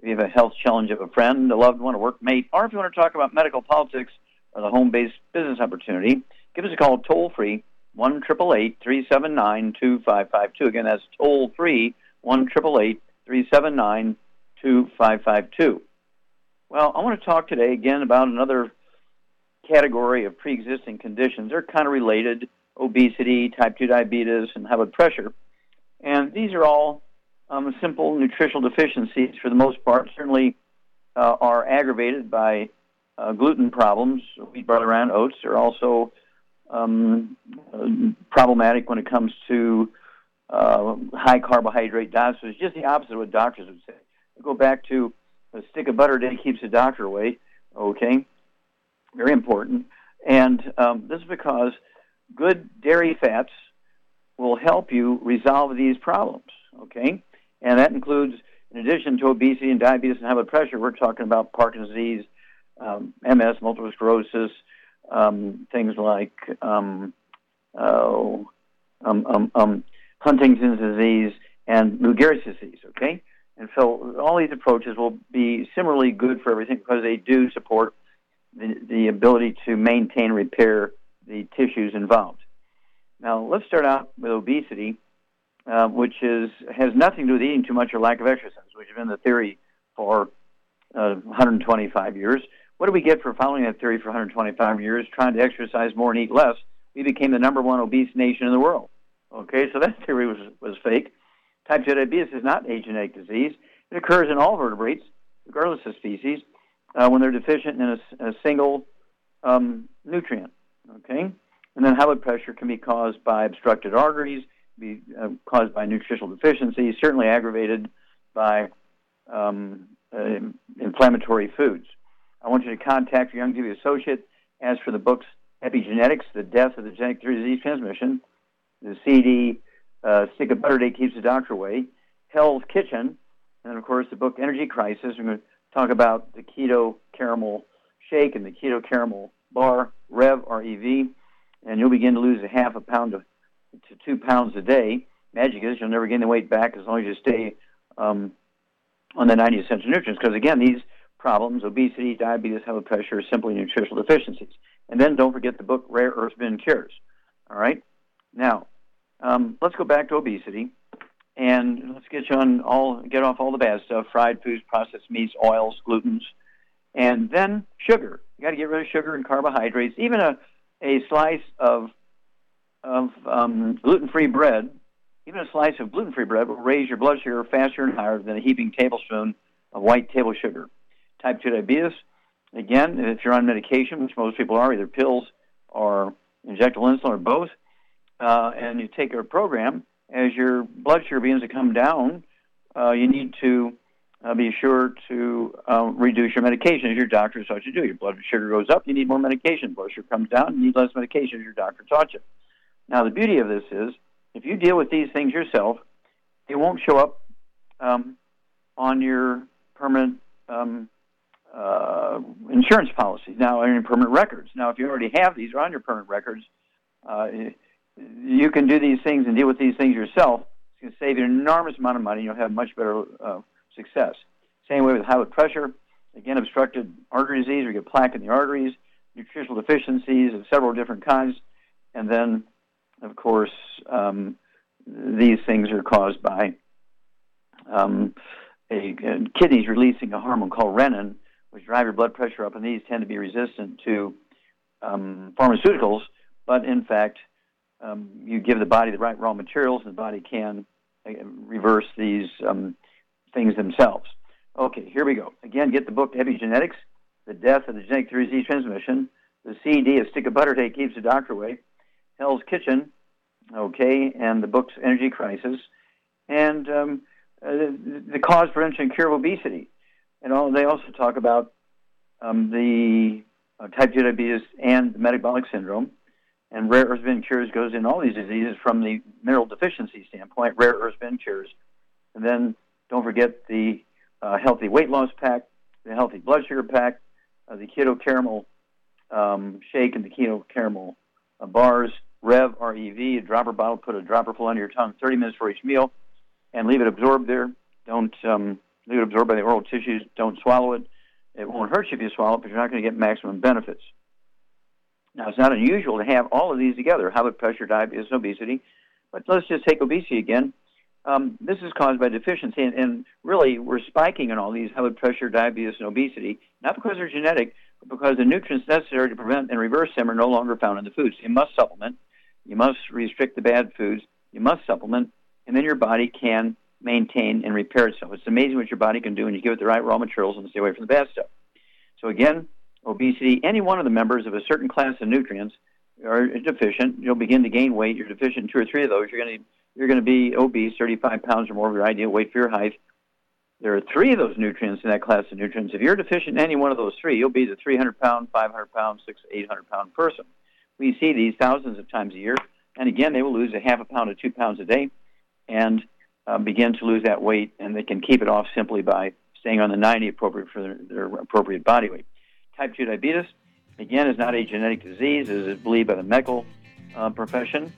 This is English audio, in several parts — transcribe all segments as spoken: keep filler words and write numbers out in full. if you have a health challenge of a friend, a loved one, a workmate, or if you want to talk about medical politics or the home-based business opportunity, give us a call toll-free, one eight eight eight, three seven nine, two five five two. Again, that's toll-free, one eight eight eight, three seven nine, two five five two. Well, I want to talk today again about another category of pre-existing conditions. They're kind of related: obesity, type two diabetes, and high blood pressure. And these are all Um, simple nutritional deficiencies for the most part, certainly uh, are aggravated by uh, gluten problems. Wheat, barley, rye, oats are also um, uh, problematic when it comes to uh, high carbohydrate diets. So it's just the opposite of what doctors would say. Go back to a stick of butter a day keeps the doctor away. Okay, very important. And um, this is because good dairy fats will help you resolve these problems. Okay. And that includes, in addition to obesity and diabetes and high blood pressure, we're talking about Parkinson's disease, um, M S, multiple sclerosis, um, things like um, oh, um, um, um, Huntington's disease and Lou Gehrig's disease, okay? And so all these approaches will be similarly good for everything because they do support the, the ability to maintain and repair the tissues involved. Now, let's start out with obesity. Uh, which is has nothing to do with eating too much or lack of exercise, which has been the theory for uh, one hundred twenty-five years. What do we get for following that theory for one hundred twenty-five years, trying to exercise more and eat less? We became the number one obese nation in the world. Okay, so that theory was, was fake. Type two diabetes is not a genetic disease. It occurs in all vertebrates, regardless of species, uh, when they're deficient in a, a single um, nutrient. Okay, and then high blood pressure can be caused by obstructed arteries, be uh, caused by nutritional deficiencies, certainly aggravated by um, uh, inflammatory foods. I want you to contact your Youngevity associate. As for the books, Epigenetics, The Death of the Genetic Disease Transmission, the C D, uh, Stick of Butter Day Keeps the Doctor Away, Hell's Kitchen, and, of course, the book Energy Crisis. We're going to talk about the Keto Caramel Shake and the Keto Caramel Bar, Rev, R E V, and you'll begin to lose a half a pound of to two pounds a day. Magic is you'll never gain the weight back as long as you stay um, on the ninety essential nutrients, because, again, these problems, obesity, diabetes, high blood pressure, are simply nutritional deficiencies. And then don't forget the book, Rare Earth Mineral Cures. All right? Now, um, let's go back to obesity, and let's get you on all, get off all the bad stuff, fried foods, processed meats, oils, glutens, and then sugar. You got to get rid of sugar and carbohydrates. Even a, a slice of of um, gluten-free bread, even a slice of gluten-free bread will raise your blood sugar faster and higher than a heaping tablespoon of white table sugar. Type two diabetes, again, if you're on medication, which most people are, either pills or injectable insulin or both, uh, and you take a program, as your blood sugar begins to come down, uh, you need to uh, be sure to uh, reduce your medication, as your doctor taught you to do. Your blood sugar goes up, you need more medication. Blood sugar comes down, you need less medication, as your doctor taught you. Now, the beauty of this is, if you deal with these things yourself, they won't show up um, on your permanent um, uh, insurance policy, now, or your permanent records. Now, if you already have these or on your permanent records, uh, you can do these things and deal with these things yourself. It's going to save you an enormous amount of money, and you'll have much better uh, success. Same way with high blood pressure. Again, obstructed artery disease, we get plaque in the arteries, nutritional deficiencies of several different kinds, and then, of course, um, these things are caused by um, a, a kidneys releasing a hormone called renin, which drive your blood pressure up, and these tend to be resistant to um, pharmaceuticals. But in fact, um, you give the body the right raw materials, and the body can uh, reverse these um, things themselves. Okay, here we go. Again, get the book Epigenetics, The Death of the Genetic Disease Transmission. The C D, A Stick of Butter Cake Keeps the Doctor Away. Hell's Kitchen, okay, and the book's Energy Crisis. And um, uh, the, the Cause, Prevention, and Cure of Obesity. And all, they also talk about um, the uh, type two diabetes and the metabolic syndrome. And Rare Earth Mineral Cures goes in all these diseases from the mineral deficiency standpoint, Rare Earth Mineral Cures. And then don't forget the uh, Healthy Weight Loss Pack, the Healthy Blood Sugar Pack, uh, the Keto Caramel um, Shake, and the Keto Caramel uh, Bars, Rev, R E V, a dropper bottle, put a dropper full under your tongue thirty minutes for each meal, and leave it absorbed there. Don't um, leave it absorbed by the oral tissues. Don't swallow it. It won't hurt you if you swallow it, but you're not going to get maximum benefits. Now, it's not unusual to have all of these together, high blood pressure, diabetes, obesity. But let's just take obesity again. Um, this is caused by deficiency, and, and really we're spiking in all these high blood pressure, diabetes, and obesity, not because they're genetic, but because the nutrients necessary to prevent and reverse them are no longer found in the foods. You must supplement. You must restrict the bad foods. You must supplement, and then your body can maintain and repair itself. It's amazing what your body can do when you give it the right raw materials and stay away from the bad stuff. So again, obesity, any one of the members of a certain class of nutrients are deficient. You'll begin to gain weight. You're deficient two or three of those. You're going to you're going to be obese, thirty-five pounds or more of your ideal weight for your height. There are three of those nutrients in that class of nutrients. If you're deficient in any one of those three, you'll be the three hundred pound, five hundred pound, six hundred, eight hundred pound person. We see these thousands of times a year. And again, they will lose a half a pound to two pounds a day and uh, begin to lose that weight. And they can keep it off simply by staying on the ninety appropriate for their, their appropriate body weight. Type two diabetes, again, is not a genetic disease, as is believed by the medical uh, profession.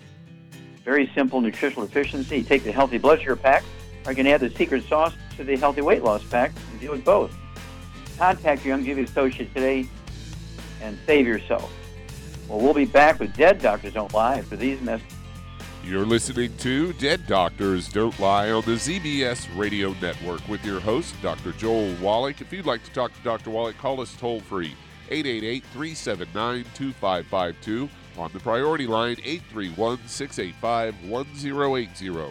Very simple nutritional deficiency. You take the healthy blood sugar pack, or you can add the secret sauce to the healthy weight loss pack and deal with both. Contact your Youngevity associate today and save yourself. Well, we'll be back with Dead Doctors Don't Lie for these messages. You're listening to Dead Doctors Don't Lie on the Z B S Radio Network with your host, Doctor Joel Wallach. If you'd like to talk to Doctor Wallach, call us toll-free, eight eight eight, three seven nine, two five five two. On the priority line, eight three one, six eight five, one zero eight zero.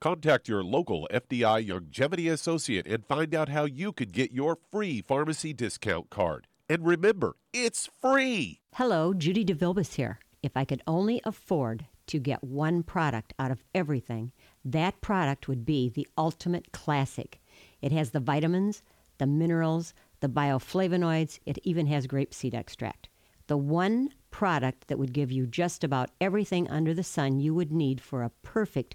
Contact your local F D I Youngevity associate and find out how you could get your free pharmacy discount card. And remember, it's free! Hello, Judy DeVilbiss here. If I could only afford to get one product out of everything, that product would be the ultimate classic. It has the vitamins, the minerals, the bioflavonoids, it even has grapeseed extract. The one product that would give you just about everything under the sun you would need for a perfect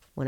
When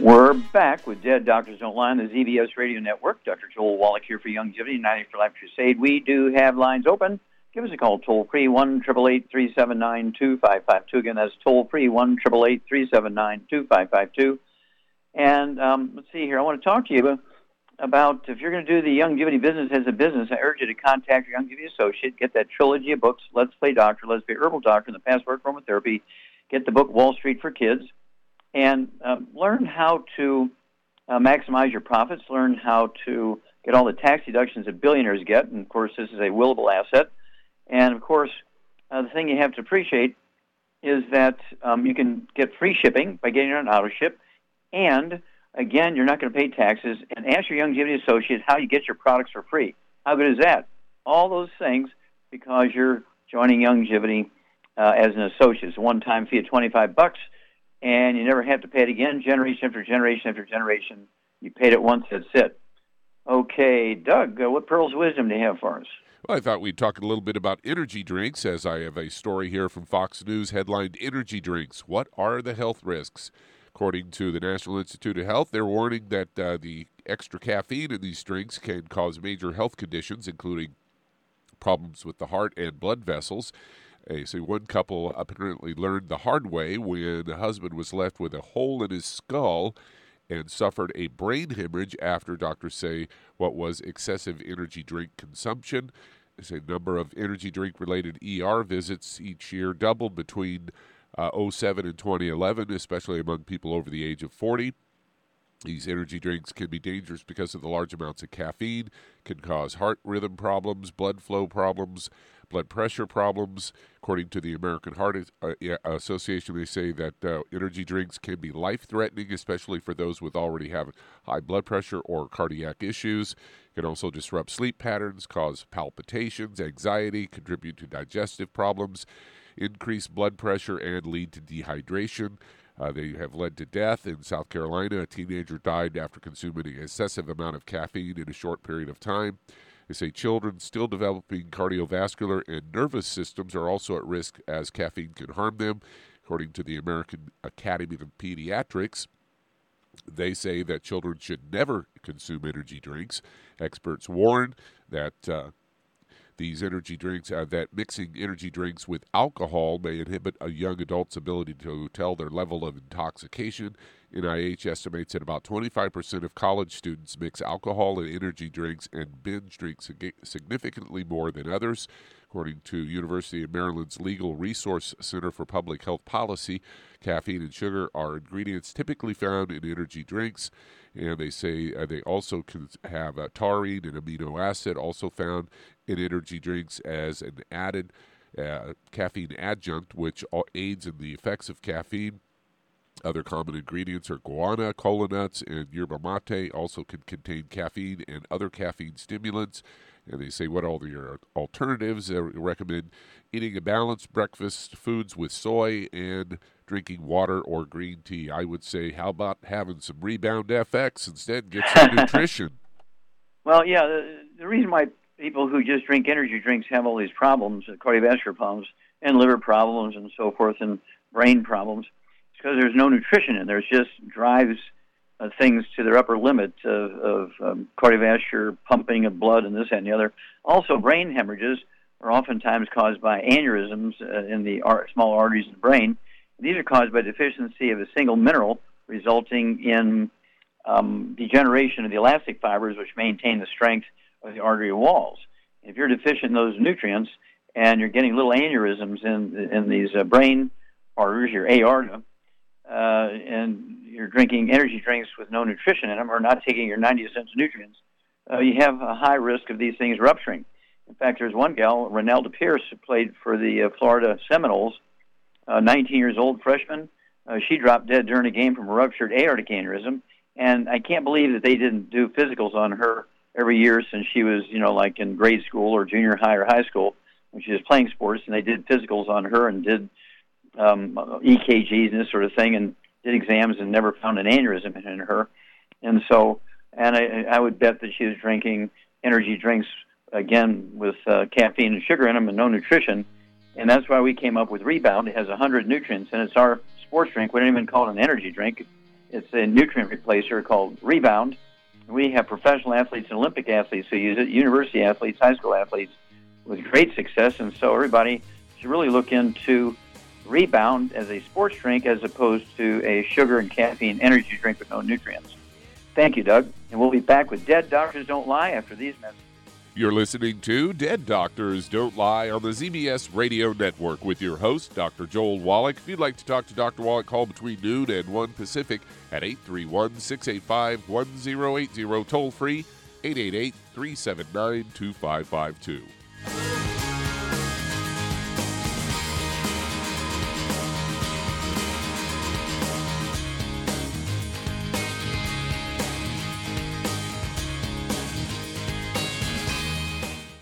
We're back with Dead Doctors Online, the Z B S Radio Network. Doctor Joel Wallach here for Youngevity, ninety for Life Crusade. We do have lines open. Give us a call toll-free, one eight eight eight, three seven nine, two five five two. Again, that's toll-free, one eight eight eight, three seven nine, two five five two. And um, let's see here. I want to talk to you about if you're going to do the Youngevity business as a business, I urge you to contact your Youngevity associate. Get that trilogy of books, Let's Play Doctor, Let's Play Herbal Doctor, and the Passport to Chromotherapy. Get the book, Wall Street for Kids. And uh, learn how to uh, maximize your profits, learn how to get all the tax deductions that billionaires get. And, of course, this is a willable asset. And, of course, uh, the thing you have to appreciate is that um, you can get free shipping by getting on auto ship. And, again, you're not going to pay taxes. And ask your Youngevity associate how you get your products for free. How good is that? All those things because you're joining Youngevity uh, as an associate. It's a one-time fee of twenty-five bucks. And you never have to pay it again, generation after generation after generation. You paid it once, that's it. Okay, Doug, uh, what pearls of wisdom do you have for us? Well, I thought we'd talk a little bit about energy drinks, as I have a story here from Fox News headlined, Energy Drinks, What Are the Health Risks? According to the National Institute of Health, they're warning that uh, the extra caffeine in these drinks can cause major health conditions, including problems with the heart and blood vessels. Hey, so one couple apparently learned the hard way when the husband was left with a hole in his skull and suffered a brain hemorrhage after doctors say what was excessive energy drink consumption. There's a number of energy drink-related E R visits each year doubled between uh, oh seven and twenty eleven, especially among people over the age of forty. These energy drinks can be dangerous because of the large amounts of caffeine, can cause heart rhythm problems, blood flow problems, blood pressure problems. According to the American Heart Association, they say that uh, energy drinks can be life-threatening, especially for those with already having high blood pressure or cardiac issues. It can also disrupt sleep patterns, cause palpitations, anxiety, contribute to digestive problems, increase blood pressure, and lead to dehydration. Uh, they have led to death. In South Carolina, a teenager died after consuming an excessive amount of caffeine in a short period of time. They say children still developing cardiovascular and nervous systems are also at risk as caffeine can harm them. According to the American Academy of Pediatrics, they say that children should never consume energy drinks. Experts warn that uh, These energy drinks, uh, that mixing energy drinks with alcohol may inhibit a young adult's ability to tell their level of intoxication. N I H estimates that about twenty-five percent of college students mix alcohol and energy drinks and binge drinks significantly more than others. According to University of Maryland's Legal Resource Center for Public Health Policy, caffeine and sugar are ingredients typically found in energy drinks. And they say uh, they also can have uh, taurine, an amino acid, also found in energy drinks as an added uh, caffeine adjunct, which aids in the effects of caffeine. Other common ingredients are guarana, kola nuts, and yerba mate also can contain caffeine and other caffeine stimulants. And they say, what are your alternatives? They recommend eating a balanced breakfast, foods with soy, and drinking water or green tea. I would say, how about having some Rebound F X instead? Get some nutrition. Well, yeah, the, the reason why people who just drink energy drinks have all these problems, cardiovascular problems, and liver problems, and so forth, and brain problems, because there's no nutrition in there. It just drives uh, things to their upper limit of, of um, cardiovascular pumping of blood and this, that, and the other. Also, brain hemorrhages are oftentimes caused by aneurysms uh, in the ar- small arteries in the brain. These are caused by deficiency of a single mineral, resulting in um, degeneration of the elastic fibers, which maintain the strength of the artery walls. If you're deficient in those nutrients and you're getting little aneurysms in, in these uh, brain arteries, your aorta, Uh, and you're drinking energy drinks with no nutrition in them or not taking your ninety percent nutrients, uh, you have a high risk of these things rupturing. In fact, there's one gal, Renelle DePierce, who played for the uh, Florida Seminoles, uh, nineteen years old, freshman. Uh, she dropped dead during a game from a ruptured aortic aneurysm, and I can't believe that they didn't do physicals on her every year since she was, you know, like in grade school or junior high or high school when she was playing sports, and they did physicals on her and did Um, E K Gs and this sort of thing, and did exams and never found an aneurysm in her. And so, and I, I would bet that she was drinking energy drinks, again, with uh, caffeine and sugar in them and no nutrition. And that's why we came up with Rebound. It has one hundred nutrients, and it's our sports drink. We don't even call it an energy drink. It's a nutrient replacer called Rebound. We have professional athletes and Olympic athletes who use it, university athletes, high school athletes, with great success. And so everybody should really look into Rebound as a sports drink as opposed to a sugar and caffeine energy drink with no nutrients. Thank you, Doug. And we'll be back with Dead Doctors Don't Lie after these messages. You're listening to Dead Doctors Don't Lie on the Z B S Radio Network with your host, Doctor Joel Wallach. If you'd like to talk to Doctor Wallach, call between noon and one Pacific at eight three one, six eight five, one zero eight zero, toll free eight eight eight, three seven nine, two five five two.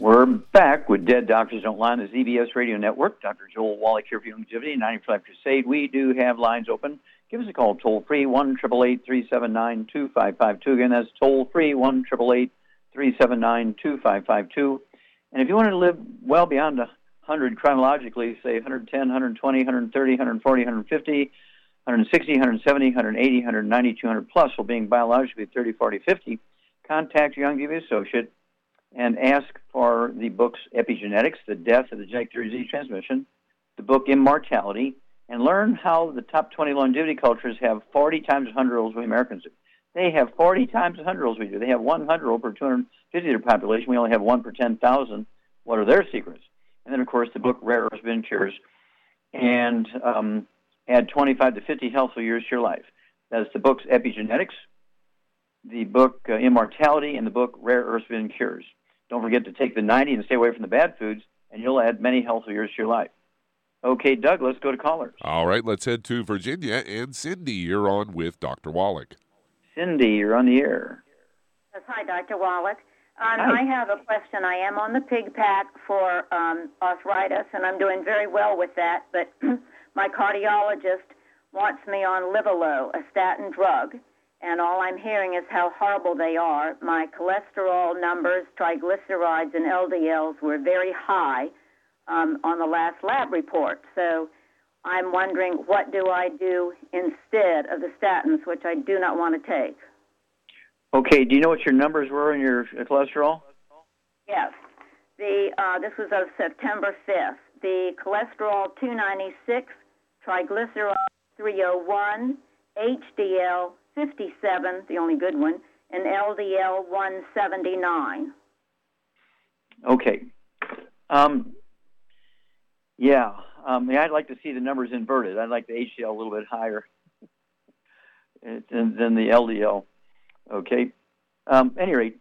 We're back with Dead Doctors Don't Lie on the Z B S Radio Network. Doctor Joel Wallach here for Youngevity, ninety-five Crusade. We do have lines open. Give us a call toll-free, one eight eight eight, three seven nine, two five five two. Again, that's toll-free, one eight eight eight, three seven nine, two five five two. And if you want to live well beyond one hundred chronologically, say one ten, one twenty, one thirty, one forty, one fifty, one sixty, one seventy, one eighty, one ninety, two hundred plus, while being biologically thirty, forty, fifty, contact your Youngevity associate and ask for the books Epigenetics, The Death of the Genetic Disease Transmission, the book Immortality, and learn how the top twenty longevity cultures have forty times one hundred-year-olds we Americans do. They have forty times one hundred-year-olds we do. They have one hundred-year-old per two hundred fifty of their population. We only have one per ten thousand. What are their secrets? And then, of course, the book Rare Earth Mineral Cures, and um, add twenty-five to fifty healthful years to your life. That's the books Epigenetics, the book uh, Immortality, and the book Rare Earth Mineral Cures. Don't forget to take the ninety and stay away from the bad foods. and you'll add many healthy years to your life. Okay, Doug, let's go to callers. All right, let's head to Virginia. And Cindy, you're on with Doctor Wallach. Cindy, you're on the air. Yes, hi, Doctor Wallach. Um, I have a question. I am on the pig pack for um, arthritis, and I'm doing very well with that, but my cardiologist wants me on Livalo, a statin drug, and all I'm hearing is how horrible they are. My cholesterol numbers, triglycerides, and L D Ls were very high um, on the last lab report, so I'm wondering what do I do instead of the statins, which I do not want to take. Okay, do you know what your numbers were in your cholesterol? Yes. The uh, this was of September fifth. The cholesterol two ninety-six, triglycerides three oh one, H D L fifty-seven, the only good one, and L D L one seventy-nine. Okay. Um, yeah, um, I'd like to see the numbers inverted. I'd like the H D L a little bit higher than, than the L D L. Okay. Um, at any rate,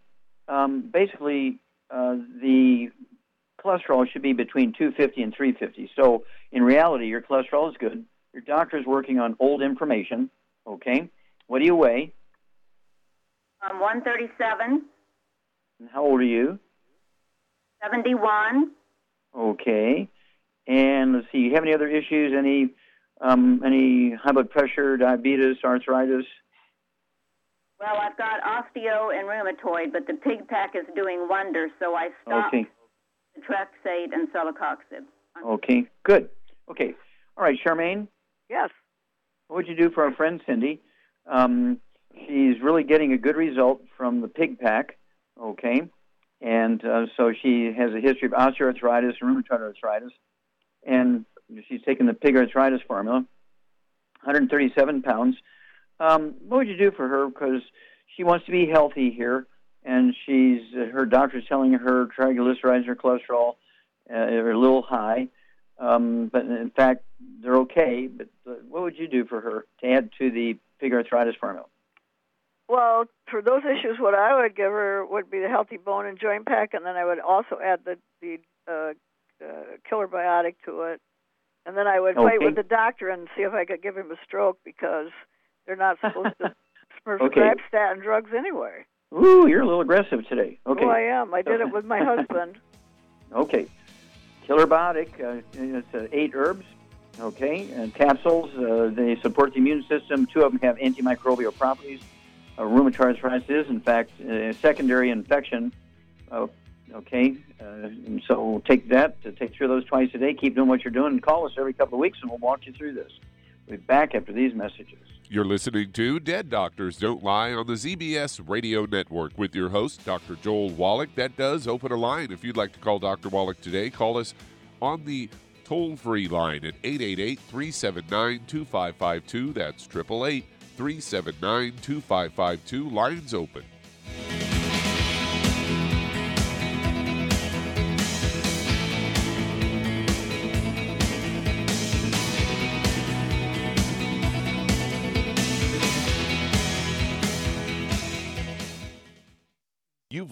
um, basically uh, the cholesterol should be between two fifty and three fifty. So in reality, your cholesterol is good. Your doctor is working on old information. Okay. What do you weigh? I'm one thirty-seven. And how old are you? seventy-one. Okay. And let's see. You have any other issues? Any um, any high blood pressure, diabetes, arthritis? Well, I've got osteo and rheumatoid, but the pig pack is doing wonders, so I stopped okay. the Trexate and celecoxib. Okay, good. Okay. All right, Charmaine? Yes. What did you do for our friend Cindy? Um, she's really getting a good result from the pig pack, okay, and uh, so she has a history of osteoarthritis and rheumatoid arthritis, and she's taken the pig arthritis formula, one thirty-seven pounds. Um, what would you do for her? Because she wants to be healthy here, and she's her doctor's telling her triglycerides, her cholesterol uh, are a little high, um, but in fact they're okay. But uh, what would you do for her to add to the pig arthritis formula? Well, for those issues, what I would give her would be the healthy bone and joint pack, and then I would also add the the uh, uh, Pillarbiotic to it, and then I would okay. fight with the doctor and see if I could give him a stroke because. They're not supposed to prescribe okay. statin drugs anyway. Ooh, you're a little aggressive today. Okay. Oh, I am. I did it with my husband. Okay. Pillarbiotic, uh, it's uh, eight herbs, okay, and capsules. Uh, they support the immune system. Two of them have antimicrobial properties. Uh, rheumatoid arthritis is, in fact, a secondary infection. Uh, okay, uh, and so take that. Uh, take three of those twice a day. Keep doing what you're doing. And call us every couple of weeks, and we'll walk you through this. We'll be back after these messages. You're listening to Dead Doctors Don't Lie on the Z B S Radio Network with your host, Doctor Joel Wallach. That does open a line. If you'd like to call Doctor Wallach today, call us on the toll-free line at eight eight eight, three seven nine, two five five two. That's eight eight eight, three seven nine, two five five two. Lines open. You've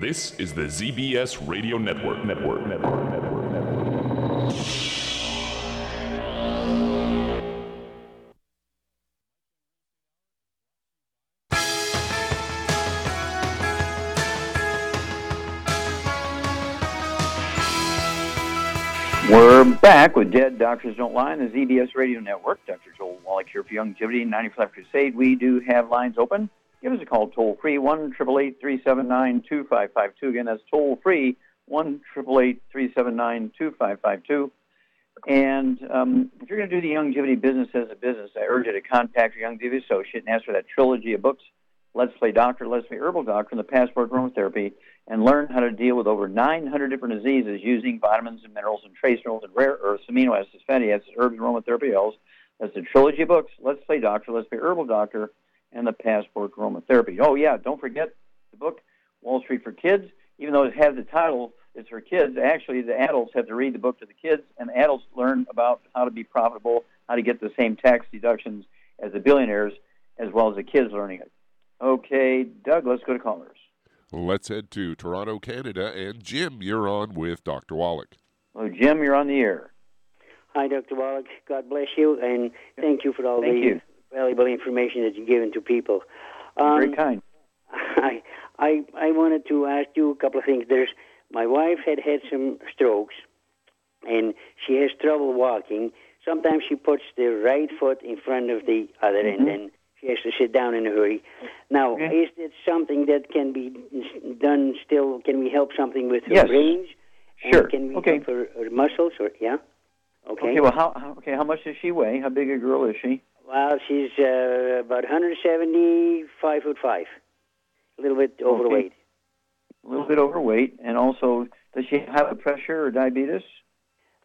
This is the Z B S Radio Network. Network, network, network, network. We're back with Dead Doctors Don't Lie on the Z B S Radio Network. Doctor Joel Wallach here for Youngevity ninety-five Crusade. We do have lines open. Give us a call toll-free, one eight eight eight, three seven nine, two five five two. Again, that's toll-free, one eight eight eight, three seven nine, two five five two. And um, if you're going to do the Youngevity business as a business, I urge you to contact your Youngevity associate and ask for that trilogy of books, Let's Play Doctor, Let's Play Herbal Doctor, and the Passport to Chromotherapy, and learn how to deal with over nine hundred different diseases using vitamins and minerals and trace minerals and rare earths, amino acids, fatty acids, herbs, and aromatherapy oils. That's the trilogy of books, Let's Play Doctor, Let's Play Herbal Doctor, and the Passport Chromotherapy. Oh, yeah, don't forget the book, Wall Street for Kids. Even though it has the title, it's for kids. Actually, the adults have to read the book to the kids, and the adults learn about how to be profitable, how to get the same tax deductions as the billionaires, as well as the kids learning it. Okay, Doug, let's go to callers. Let's head to Toronto, Canada, and Jim, you're on with Doctor Wallach. Hello, Jim, you're on the air. Hi, Doctor Wallach. God bless you, and thank you for all thank the... you. Valuable information that you're giving to people. Um, Very kind. I, I I wanted to ask you a couple of things. There's my wife had had some strokes, and she has trouble walking. Sometimes she puts the right foot in front of the other, mm-hmm. and then she has to sit down in a hurry. Now, okay. Is that something that can be done still? Can we help something with her yes. range? Sure. And can we okay. help her, her muscles? Or, yeah? Okay. Okay, well, how, how, okay, how much does she weigh? How big a girl is she? Well, she's uh, about one seventy-five foot five, a little bit overweight. Okay. A little bit overweight, and also, does she have a pressure or diabetes?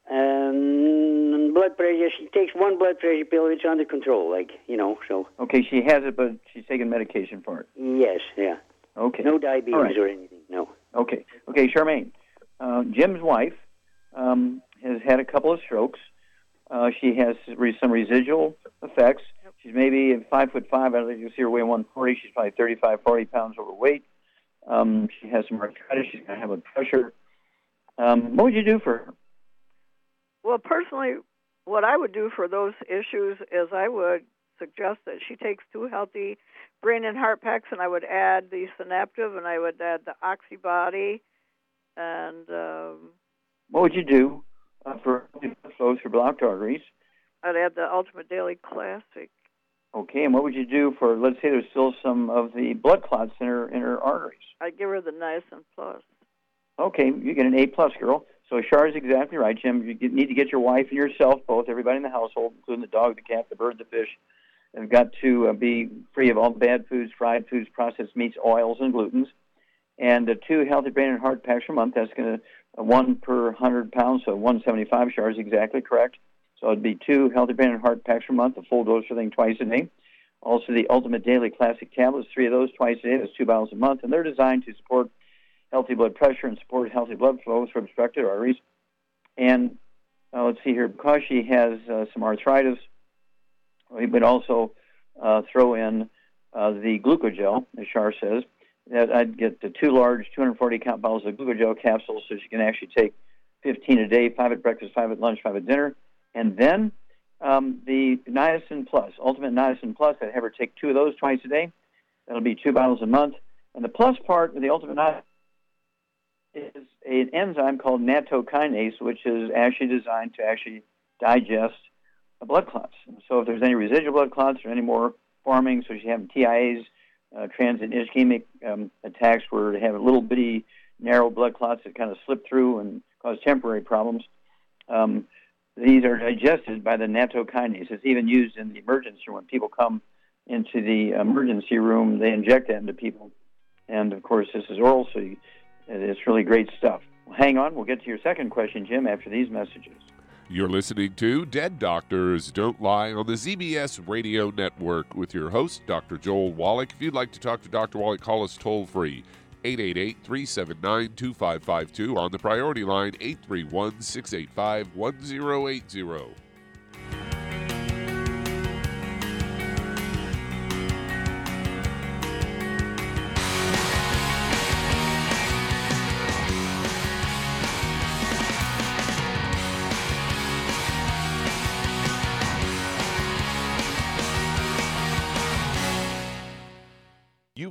Um, blood pressure. She takes one blood pressure pill. It's under control, like you know. So. Okay, she has it, but she's taking medication for it. Yes. Yeah. Okay. No diabetes right. or anything. No. Okay. Okay, Charmaine, uh, Jim's wife um, has had a couple of strokes. Uh, she has re- some residual effects. She's maybe five foot five. I don't know if you see her weigh one forty. She's probably thirty-five, forty pounds overweight. Um, she has some arthritis. She's going to have a pressure. Um, what would you do for her? Well, personally, what I would do for those issues is I would suggest that she takes two healthy brain and heart packs, and I would add the Synaptive, and I would add the Oxybody. And um, what would you do? Uh, for flows for blocked arteries. I'd add the Ultimate Daily Classic. Okay, and what would you do for, let's say there's still some of the blood clots in her in her arteries? I'd give her the Niacin Plus. Okay, you get an A-plus, girl. So Char is exactly right, Jim. You get, need to get your wife and yourself, both, everybody in the household, including the dog, the cat, the bird, the fish, have got to uh, be free of all bad foods, fried foods, processed meats, oils, and glutens. and uh, two Healthy Brain and Heart Packs per month. That's going to uh, one per one hundred pounds, so one seventy-five, Char is exactly correct. So it'd be two Healthy Brain and Heart Packs per month, a full dose of thing twice a day. Also, the Ultimate Daily Classic Tablets, three of those twice a day. That's two bottles a month, and they're designed to support healthy blood pressure and support healthy blood flow through obstructed arteries. And uh, let's see here, because she has uh, some arthritis, we would also uh, throw in uh, the glucogel, as Char says. That I'd get the two large two hundred forty count bottles of glucogel capsules, so she can actually take fifteen a day, five at breakfast, five at lunch, five at dinner. And then um, the Niacin Plus, Ultimate Niacin Plus, I'd have her take two of those twice a day. That'll be two bottles a month. And the plus part of the Ultimate Niacin is an enzyme called nattokinase, which is actually designed to actually digest blood clots. So if there's any residual blood clots or any more forming, so you have T I As, uh, transient ischemic um, attacks, where they have little bitty narrow blood clots that kind of slip through and cause temporary problems. Um, these are digested by the nattokinase. It's even used in the emergency room. When people come into the emergency room, they inject that into people. And, of course, this is oral, so you, it's really great stuff. Well, hang on. We'll get to your second question, Jim, after these messages. You're listening to Dead Doctors Don't Lie on the Z B S Radio Network with your host, Doctor Joel Wallach. If you'd like to talk to Doctor Wallach, call us toll-free, eight eight eight, three seven nine, two five five two, on the priority line, eight three one, six eight five, one zero eight zero.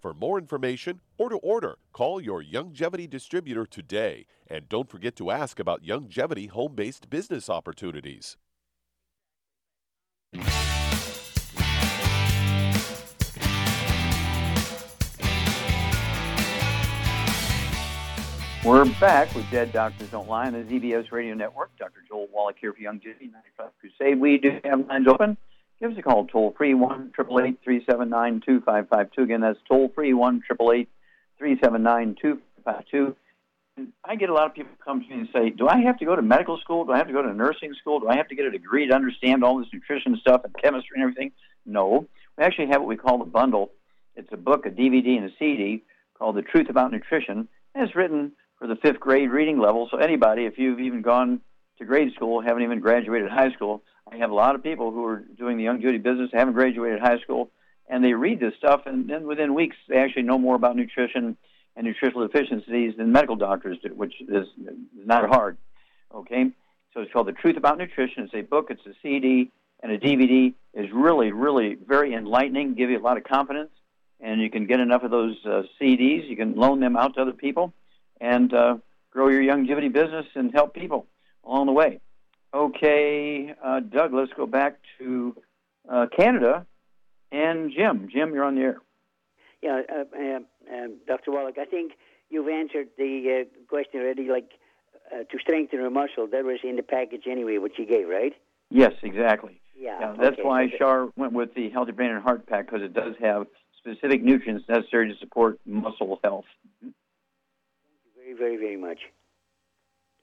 For more information or to order, call your Youngevity distributor today. And don't forget to ask about Youngevity home-based business opportunities. We're back with Dead Doctors Don't Lie on the Z B S Radio Network. Doctor Joel Wallach here for Youngevity ninety-five Crusade. We do have lines open. Give us a call toll-free, one eight eight eight, three seven nine, two five five two. Again, that's toll-free, one eight eight eight, three seven nine, two five five two. And I get a lot of people come to me and say, do I have to go to medical school? Do I have to go to nursing school? Do I have to get a degree to understand all this nutrition stuff and chemistry and everything? No. We actually have what we call the bundle. It's a book, a D V D, and a C D called The Truth About Nutrition. And it's written for the fifth grade reading level, so anybody, if you've even gone to grade school, haven't even graduated high school, I have a lot of people who are doing the Youngevity business, haven't graduated high school, and they read this stuff, and then within weeks, they actually know more about nutrition and nutritional deficiencies than medical doctors do, which is not hard, okay? So it's called The Truth About Nutrition. It's a book, it's a C D, and a D V D is really, really very enlightening, give you a lot of confidence, and you can get enough of those uh, C Ds. You can loan them out to other people and uh, grow your Youngevity business and help people along the way. Okay, uh, Doug, let's go back to uh, Canada and Jim. Jim, you're on the air. Yeah, uh, uh, uh, Doctor Wallach, I think you've answered the uh, question already, like uh, to strengthen a muscle. That was in the package anyway, which you gave, right? Yes, exactly. Yeah. yeah that's okay. why okay. Shar went with the Healthy Brain and Heart Pack, because it does have specific nutrients necessary to support muscle health. Thank you very, very, very much.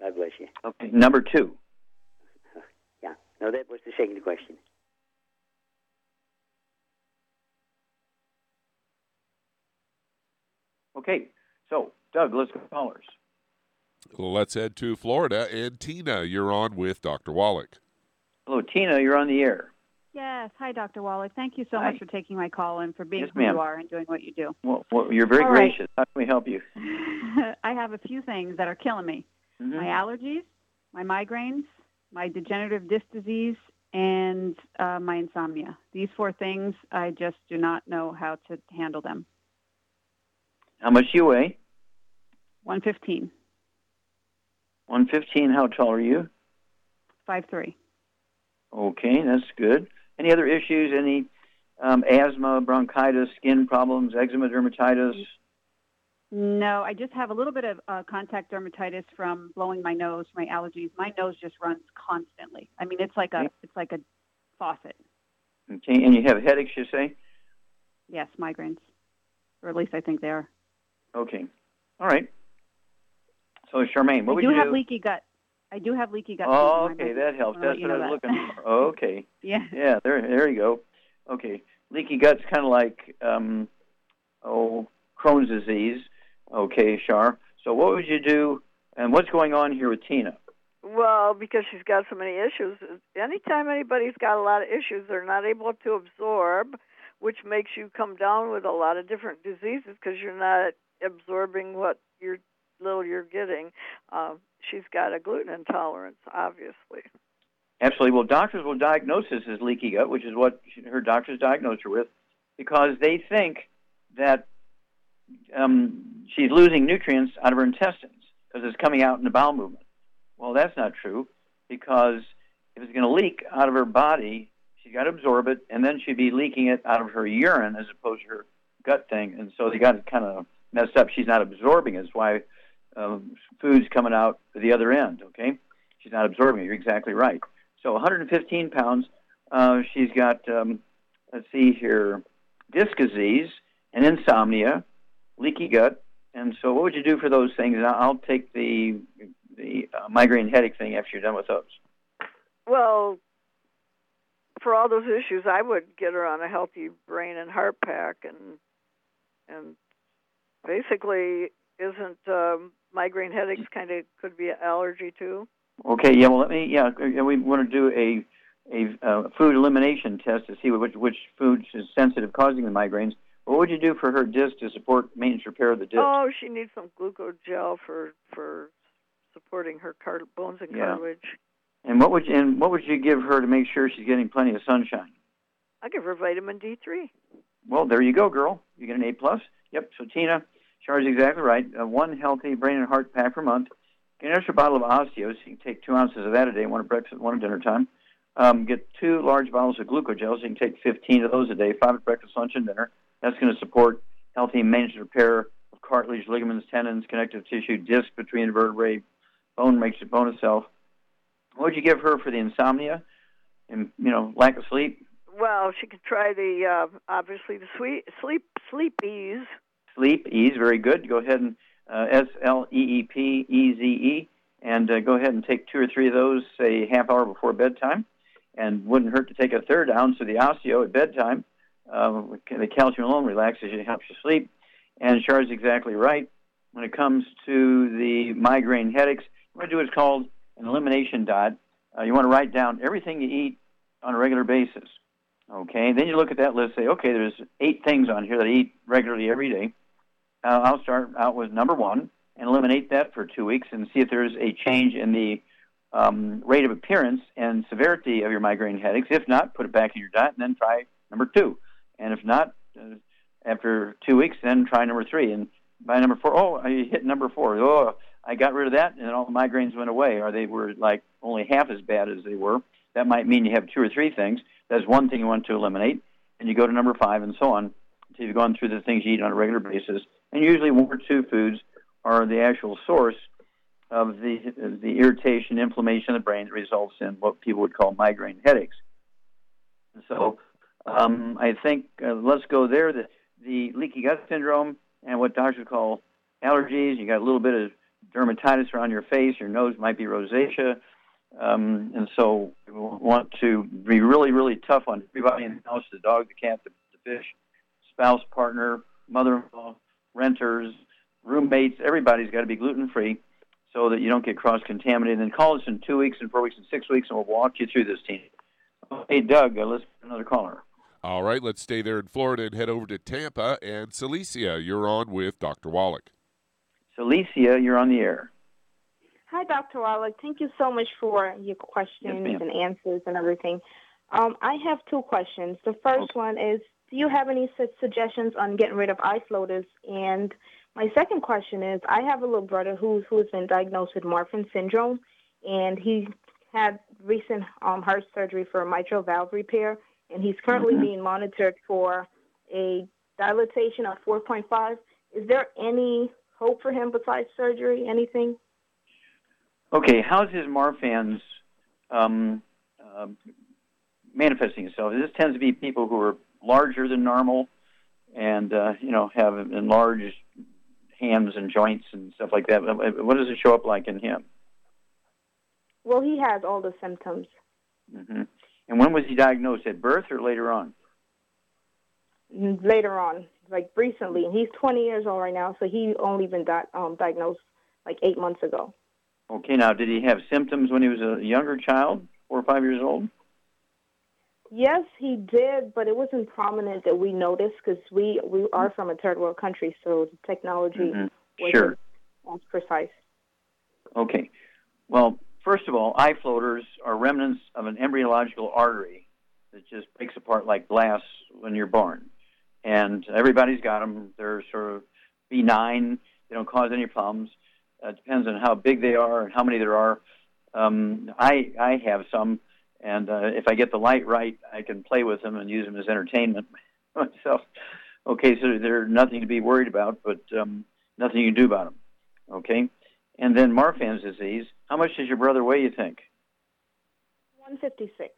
God bless you. Okay, number two. Yeah, no, that was the second question. Okay, so, Doug, let's go to callers. Let's head to Florida. And Tina, you're on with Doctor Wallach. Hello, Tina, you're on the air. Yes. Hi, Doctor Wallach. Thank you so Hi. much for taking my call and for being yes, who ma'am. you are and doing what you do. Well, well you're very All gracious. Right. How can we help you? I have a few things that are killing me. Mm-hmm. My allergies, my migraines, my degenerative disc disease, and uh, my insomnia. These four things, I just do not know how to handle them. How much do you weigh? one fifteen. one fifteen. How tall are you? five three. Okay, that's good. Any other issues? Any um, asthma, bronchitis, skin problems, eczema, dermatitis? No, I just have a little bit of uh, contact dermatitis from blowing my nose, my allergies. My nose just runs constantly. I mean, it's like a it's like a faucet. Okay, and you have headaches, you say? Yes, migraines, or at least I think they are. Okay, all right. So, Charmaine, what I would do you do? I do have leaky gut. I do have leaky gut. Oh, okay, that helps. That's what I was looking for. Okay. Yeah. Yeah, there there you go. Okay. Leaky gut's kind of like, um, oh, Crohn's disease. Okay, Shar. So what would you do, and what's going on here with Tina? Well, because she's got so many issues. Anytime anybody's got a lot of issues, they're not able to absorb, which makes you come down with a lot of different diseases because you're not absorbing what you're little you're getting. Uh, she's got a gluten intolerance, obviously. Absolutely. Well, doctors will diagnose this as leaky gut, which is what she, her doctors diagnosed her with, because they think that um, she's losing nutrients out of her intestines because it's coming out in the bowel movement. Well, that's not true, because if it's going to leak out of her body, she's got to absorb it, and then she'd be leaking it out of her urine as opposed to her gut thing, and so they got it kind of messed up. She's not absorbing it. That's why Um, food's coming out the other end, okay? She's not absorbing it. You're exactly right. So one hundred fifteen pounds. Uh, she's got, um, let's see here, disc disease and insomnia, leaky gut. And so what would you do for those things? And I'll take the, the uh, migraine headache thing after you're done with those. Well, for all those issues, I would get her on a Healthy Brain and Heart Pack and, and basically... Isn't um, migraine headaches kind of could be an allergy too? Okay, yeah. Well, let me. Yeah, we want to do a a uh, food elimination test to see which which food is sensitive, causing the migraines. What would you do for her disc to support maintenance repair of the disc? Oh, she needs some glucogel for for supporting her car- bones and yeah. cartilage. And what would you, and what would you give her to make sure she's getting plenty of sunshine? I give her vitamin D three. Well, there you go, girl. You get an A plus. Yep. So Tina. Char's exactly right. Uh, one Healthy Brain and Heart Pack per month. Get an extra bottle of Osteos. You can take two ounces of that a day, one at breakfast, one at dinner time. Um, get two large bottles of glucogels. You can take fifteen of those a day, five at breakfast, lunch, and dinner. That's going to support healthy maintenance and repair of cartilage, ligaments, tendons, connective tissue, discs between vertebrae, bone makes it bone itself. What would you give her for the insomnia and, you know, lack of sleep? Well, she could try the, uh, obviously, the sweet, sleep sleepies. Sleep, ease, very good. Go ahead and uh, S L E E P E Z E, and uh, go ahead and take two or three of those, say, half hour before bedtime. And wouldn't hurt to take a third ounce of the Osteo at bedtime. Uh, the calcium alone relaxes you, helps you sleep. And Char's exactly right. When it comes to the migraine headaches, you want to do what's called an elimination diet. Uh, you want to write down everything you eat on a regular basis. Okay, then you look at that list, say, okay, there's eight things on here that I eat regularly every day. Uh, I'll start out with number one and eliminate that for two weeks and see if there's a change in the um, rate of appearance and severity of your migraine headaches. If not, put it back in your diet and then try number two. And if not, uh, after two weeks, then try number three. And by number four, oh, I hit number four. Oh, I got rid of that, and all the migraines went away, or they were like only half as bad as they were. That might mean you have two or three things. That's one thing you want to eliminate, and you go to number five and so on until you've gone through the things you eat on a regular basis. And usually one or two foods are the actual source of the of the irritation, inflammation of the brain that results in what people would call migraine headaches. And so um, I think uh, let's go there. The, the leaky gut syndrome and what doctors call allergies, you got a little bit of dermatitis around your face, your nose might be rosacea, um, and so we want to be really, really tough on everybody in the house, the dog, the cat, the, the fish, spouse, partner, mother-in-law, renters, roommates. Everybody's got to be gluten-free so that you don't get cross-contaminated. And call us in two weeks and four weeks and six weeks, and we'll walk you through this, team. Hey, Doug, uh, let's get another caller. All right, let's stay there in Florida and head over to Tampa and Celicia. You're on with Doctor Wallach. Alicia, you're on the air. Hi, Doctor Wallach. Thank you so much for your questions yes, and answers and everything. Um, I have two questions. The first okay. one is, do you have any suggestions on getting rid of eye floaters? And my second question is, I have a little brother who who's been diagnosed with Marfan syndrome, and he had recent um, heart surgery for mitral valve repair, and he's currently mm-hmm. being monitored for a dilatation of four point five. Is there any hope for him besides surgery, anything? Okay, how's his Marfan's um, uh, manifesting itself? This tends to be people who are larger than normal and, uh, you know, have enlarged hands and joints and stuff like that. What does it show up like in him? Well, he has all the symptoms. Mm-hmm. And when was he diagnosed, at birth or later on? Later on. Like recently, and he's twenty years old right now, so he only been di- um, diagnosed like eight months ago. Okay, now did he have symptoms when he was a younger child, four or five years old? Yes, he did, but it wasn't prominent that we noticed because we, we are from a third world country, so the technology mm-hmm. wasn't sure. as precise. Okay, well, first of all, eye floaters are remnants of an embryological artery that just breaks apart like glass when you're born. And everybody's got them. They're sort of benign. They don't cause any problems. Uh, it depends on how big they are and how many there are. Um, I I have some, and uh, if I get the light right, I can play with them and use them as entertainment myself. Okay, so they're nothing to be worried about, but um, nothing you can do about them. Okay? And then Marfan's disease. How much does your brother weigh, you think? one fifty-six.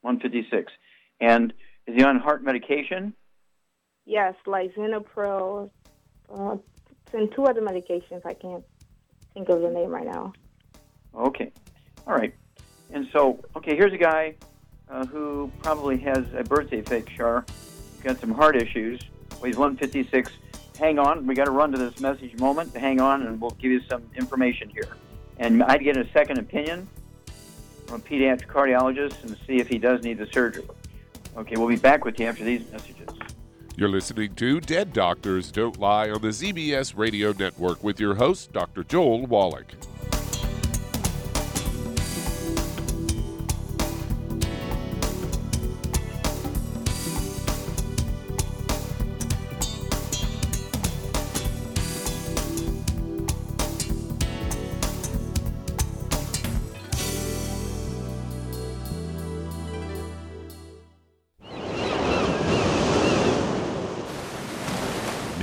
one fifty-six. And is he on heart medication? Yes, like Xenopril, uh, and two other medications. I can't think of the name right now. Okay. All right. And so, okay, here's a guy uh, who probably has a birth defect, Char. He's got some heart issues. Weighs one fifty-six. Hang on. We got to run to this message moment. Hang on, and we'll give you some information here. And I'd get a second opinion from a pediatric cardiologist and see if he does need the surgery. Okay, we'll be back with you after these messages. You're listening to Dead Doctors Don't Lie on the Z B S Radio Network with your host, Doctor Joel Wallach.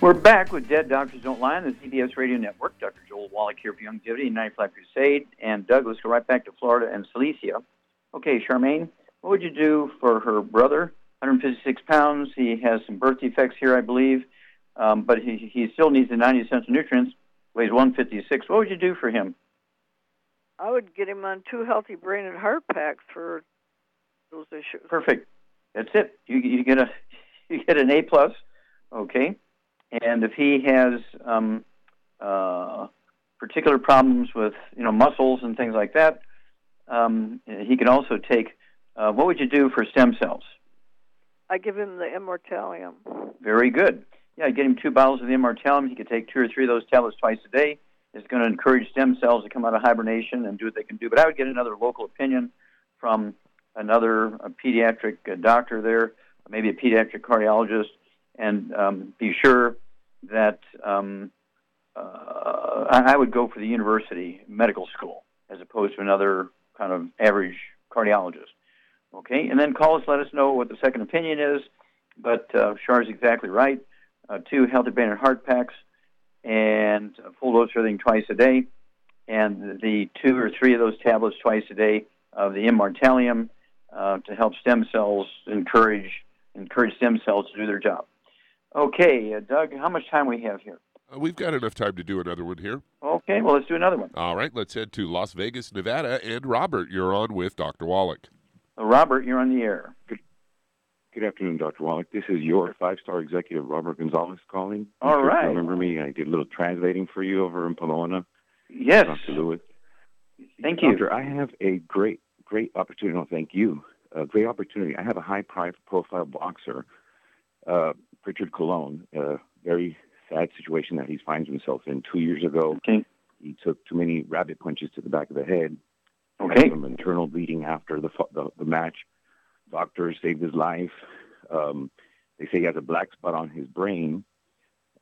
We're back with Dead Doctors Don't Lie on the Z B S Radio Network. Doctor Joel Wallach here for Youngevity and ninety-five Crusade. And Doug, let's go right back to Florida and Silesia. Okay, Charmaine, what would you do for her brother? one hundred fifty-six pounds. He has some birth defects here, I believe. Um, but he, he still needs the ninety cents of nutrients. Weighs one fifty-six. What would you do for him? I would get him on two healthy brain and heart packs for those issues. Perfect. That's it. You, you get a you get an A plus. Okay. And if he has um, uh, particular problems with you know muscles and things like that, um, he can also take. Uh, what would you do for stem cells? I give him the Immortalium. Very good. Yeah, I get him two bottles of the Immortalium. He could take two or three of those tablets twice a day. It's going to encourage stem cells to come out of hibernation and do what they can do. But I would get another local opinion from another a pediatric a doctor there, maybe a pediatric cardiologist, and um, be sure that um, uh, I would go for the university medical school as opposed to another kind of average cardiologist. Okay, and then call us, let us know what the second opinion is. But uh, Char is exactly right. Uh, two healthy brain and heart packs, and full dose everything twice a day, and the two or three of those tablets twice a day of the Immortalium uh, to help stem cells encourage encourage stem cells to do their job. Okay, uh, Doug, how much time we have here? Uh, we've got enough time to do another one here. Okay, well, let's do another one. All right, let's head to Las Vegas, Nevada, and Robert, you're on with Doctor Wallach. Uh, Robert, you're on the air. Good. Good afternoon, Doctor Wallach. This is your five-star executive, Robert Gonzalez, calling. All you right. Remember me? I did a little translating for you over in Pomona. Yes. Doctor Lewis. Thank Doctor, you. Doctor, I have a great, great opportunity. No, thank you. A great opportunity. I have a high-profile boxer, uh, Richard Colon, a very sad situation that he finds himself in. Two years ago, okay. He took too many rabbit punches to the back of the head. Okay. He had some internal bleeding after the the, the match. Doctors saved his life. Um, they say he has a black spot on his brain,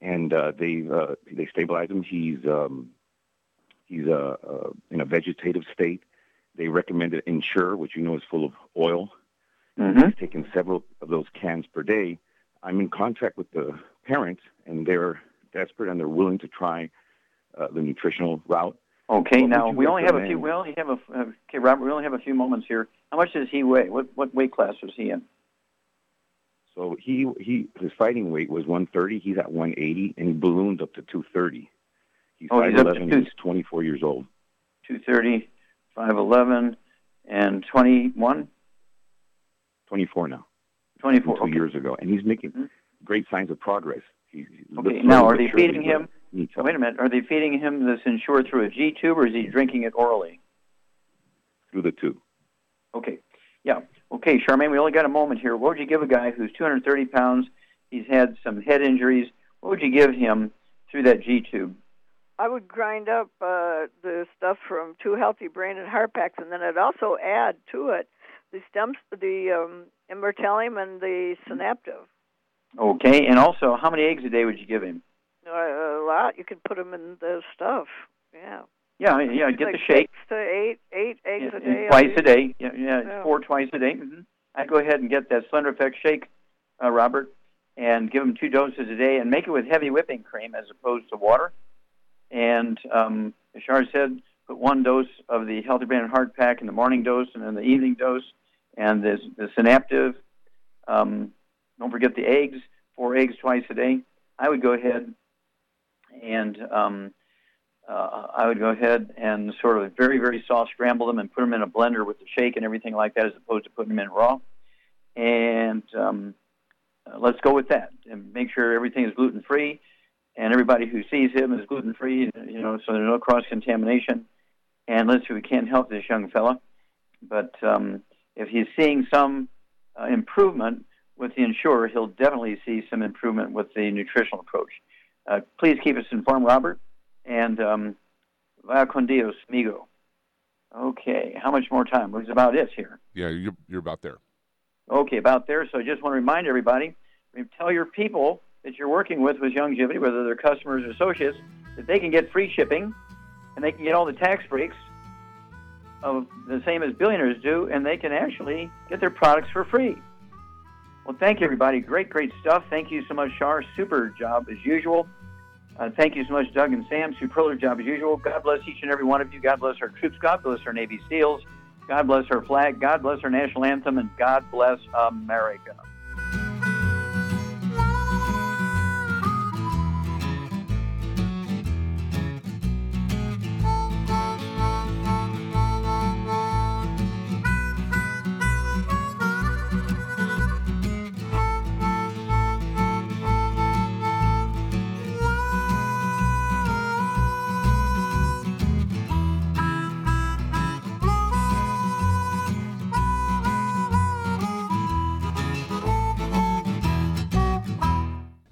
and uh, they uh, they stabilize him. He's um, he's uh, uh, in a vegetative state. They recommended Ensure, which you know is full of oil. Mm-hmm. He's taken several of those cans per day. I'm in contact with the parents, and they're desperate and they're willing to try uh, the nutritional route. Okay, what now we only have a few. We only have a okay, Robert. We only have a few moments here. How much does he weigh? What what weight class was he in? So he, he his fighting weight was one thirty. He's at one eighty, and he ballooned up to two thirty. He's oh, five eleven. He's, he's twenty-four years old. two thirty, five eleven, and twenty-one? twenty-four now. twenty-four. Two okay. years ago. And he's making mm-hmm. great signs of progress. He, he okay, now are they feeding him? Oh, wait a minute. Are they feeding him this Ensure through a G tube, or is he drinking it orally? Through the tube. Okay. Yeah. Okay, Charmaine, we only got a moment here. What would you give a guy who's two hundred thirty pounds, he's had some head injuries, what would you give him through that G-tube? I would grind up uh, the stuff from Two Healthy Brain and Heart Packs, and then I'd also add to it the stems, the um, Immortelium and the Synaptive. Okay, and also, how many eggs a day would you give him? Uh, a lot. You could put them in the stuff, yeah. Yeah, yeah. Get like the shake. Six to eight, eight eggs yeah, a day. Twice a day. Yeah, yeah, yeah. Four twice a day. Mm-hmm. I go ahead and get that Slender Effect shake, uh, Robert, and give them two doses a day, and make it with heavy whipping cream as opposed to water. And um, as Shar said, put one dose of the Healthy Brain and Heart Pack in the morning dose, and then the evening dose, and the the Synaptive. Um, don't forget the eggs. Four eggs twice a day. I would go ahead and. Um, Uh, I would go ahead and sort of very, very soft scramble them and put them in a blender with the shake and everything like that as opposed to putting them in raw. And um, uh, let's go with that and make sure everything is gluten-free and everybody who sees him is gluten-free, you know, so there's no cross-contamination. And let's see, we can't help this young fella. But um, if he's seeing some uh, improvement with the insurer, he'll definitely see some improvement with the nutritional approach. Uh, please keep us informed, Robert. And um, vaya con Dios, amigo. Okay, how much more time? Well, it's about it here. Yeah, you're, you're about there. Okay, about there. So I just want to remind everybody, tell your people that you're working with with Youngevity, whether they're customers or associates, that they can get free shipping and they can get all the tax breaks of the same as billionaires do, and they can actually get their products for free. Well, thank you, everybody. Great, great stuff. Thank you so much, Shar. Super job as usual. Uh, thank you so much, Doug and Sam. Superlative job as usual. God bless each and every one of you. God bless our troops. God bless our Navy SEALs. God bless our flag. God bless our national anthem. And God bless America.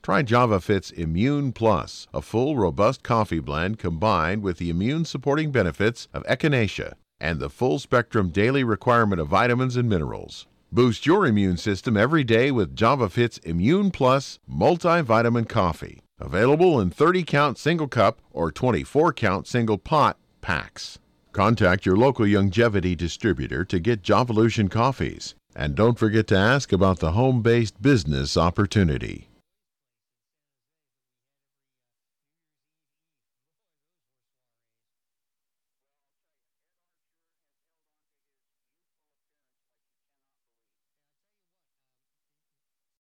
Try JavaFit's Immune Plus, a full, robust coffee blend combined with the immune-supporting benefits of echinacea and the full-spectrum daily requirement of vitamins and minerals. Boost your immune system every day with JavaFit's Immune Plus multivitamin coffee, available in thirty-count single-cup or twenty-four-count single-pot packs. Contact your local Youngevity distributor to get Javolution coffees, and don't forget to ask about the home-based business opportunity.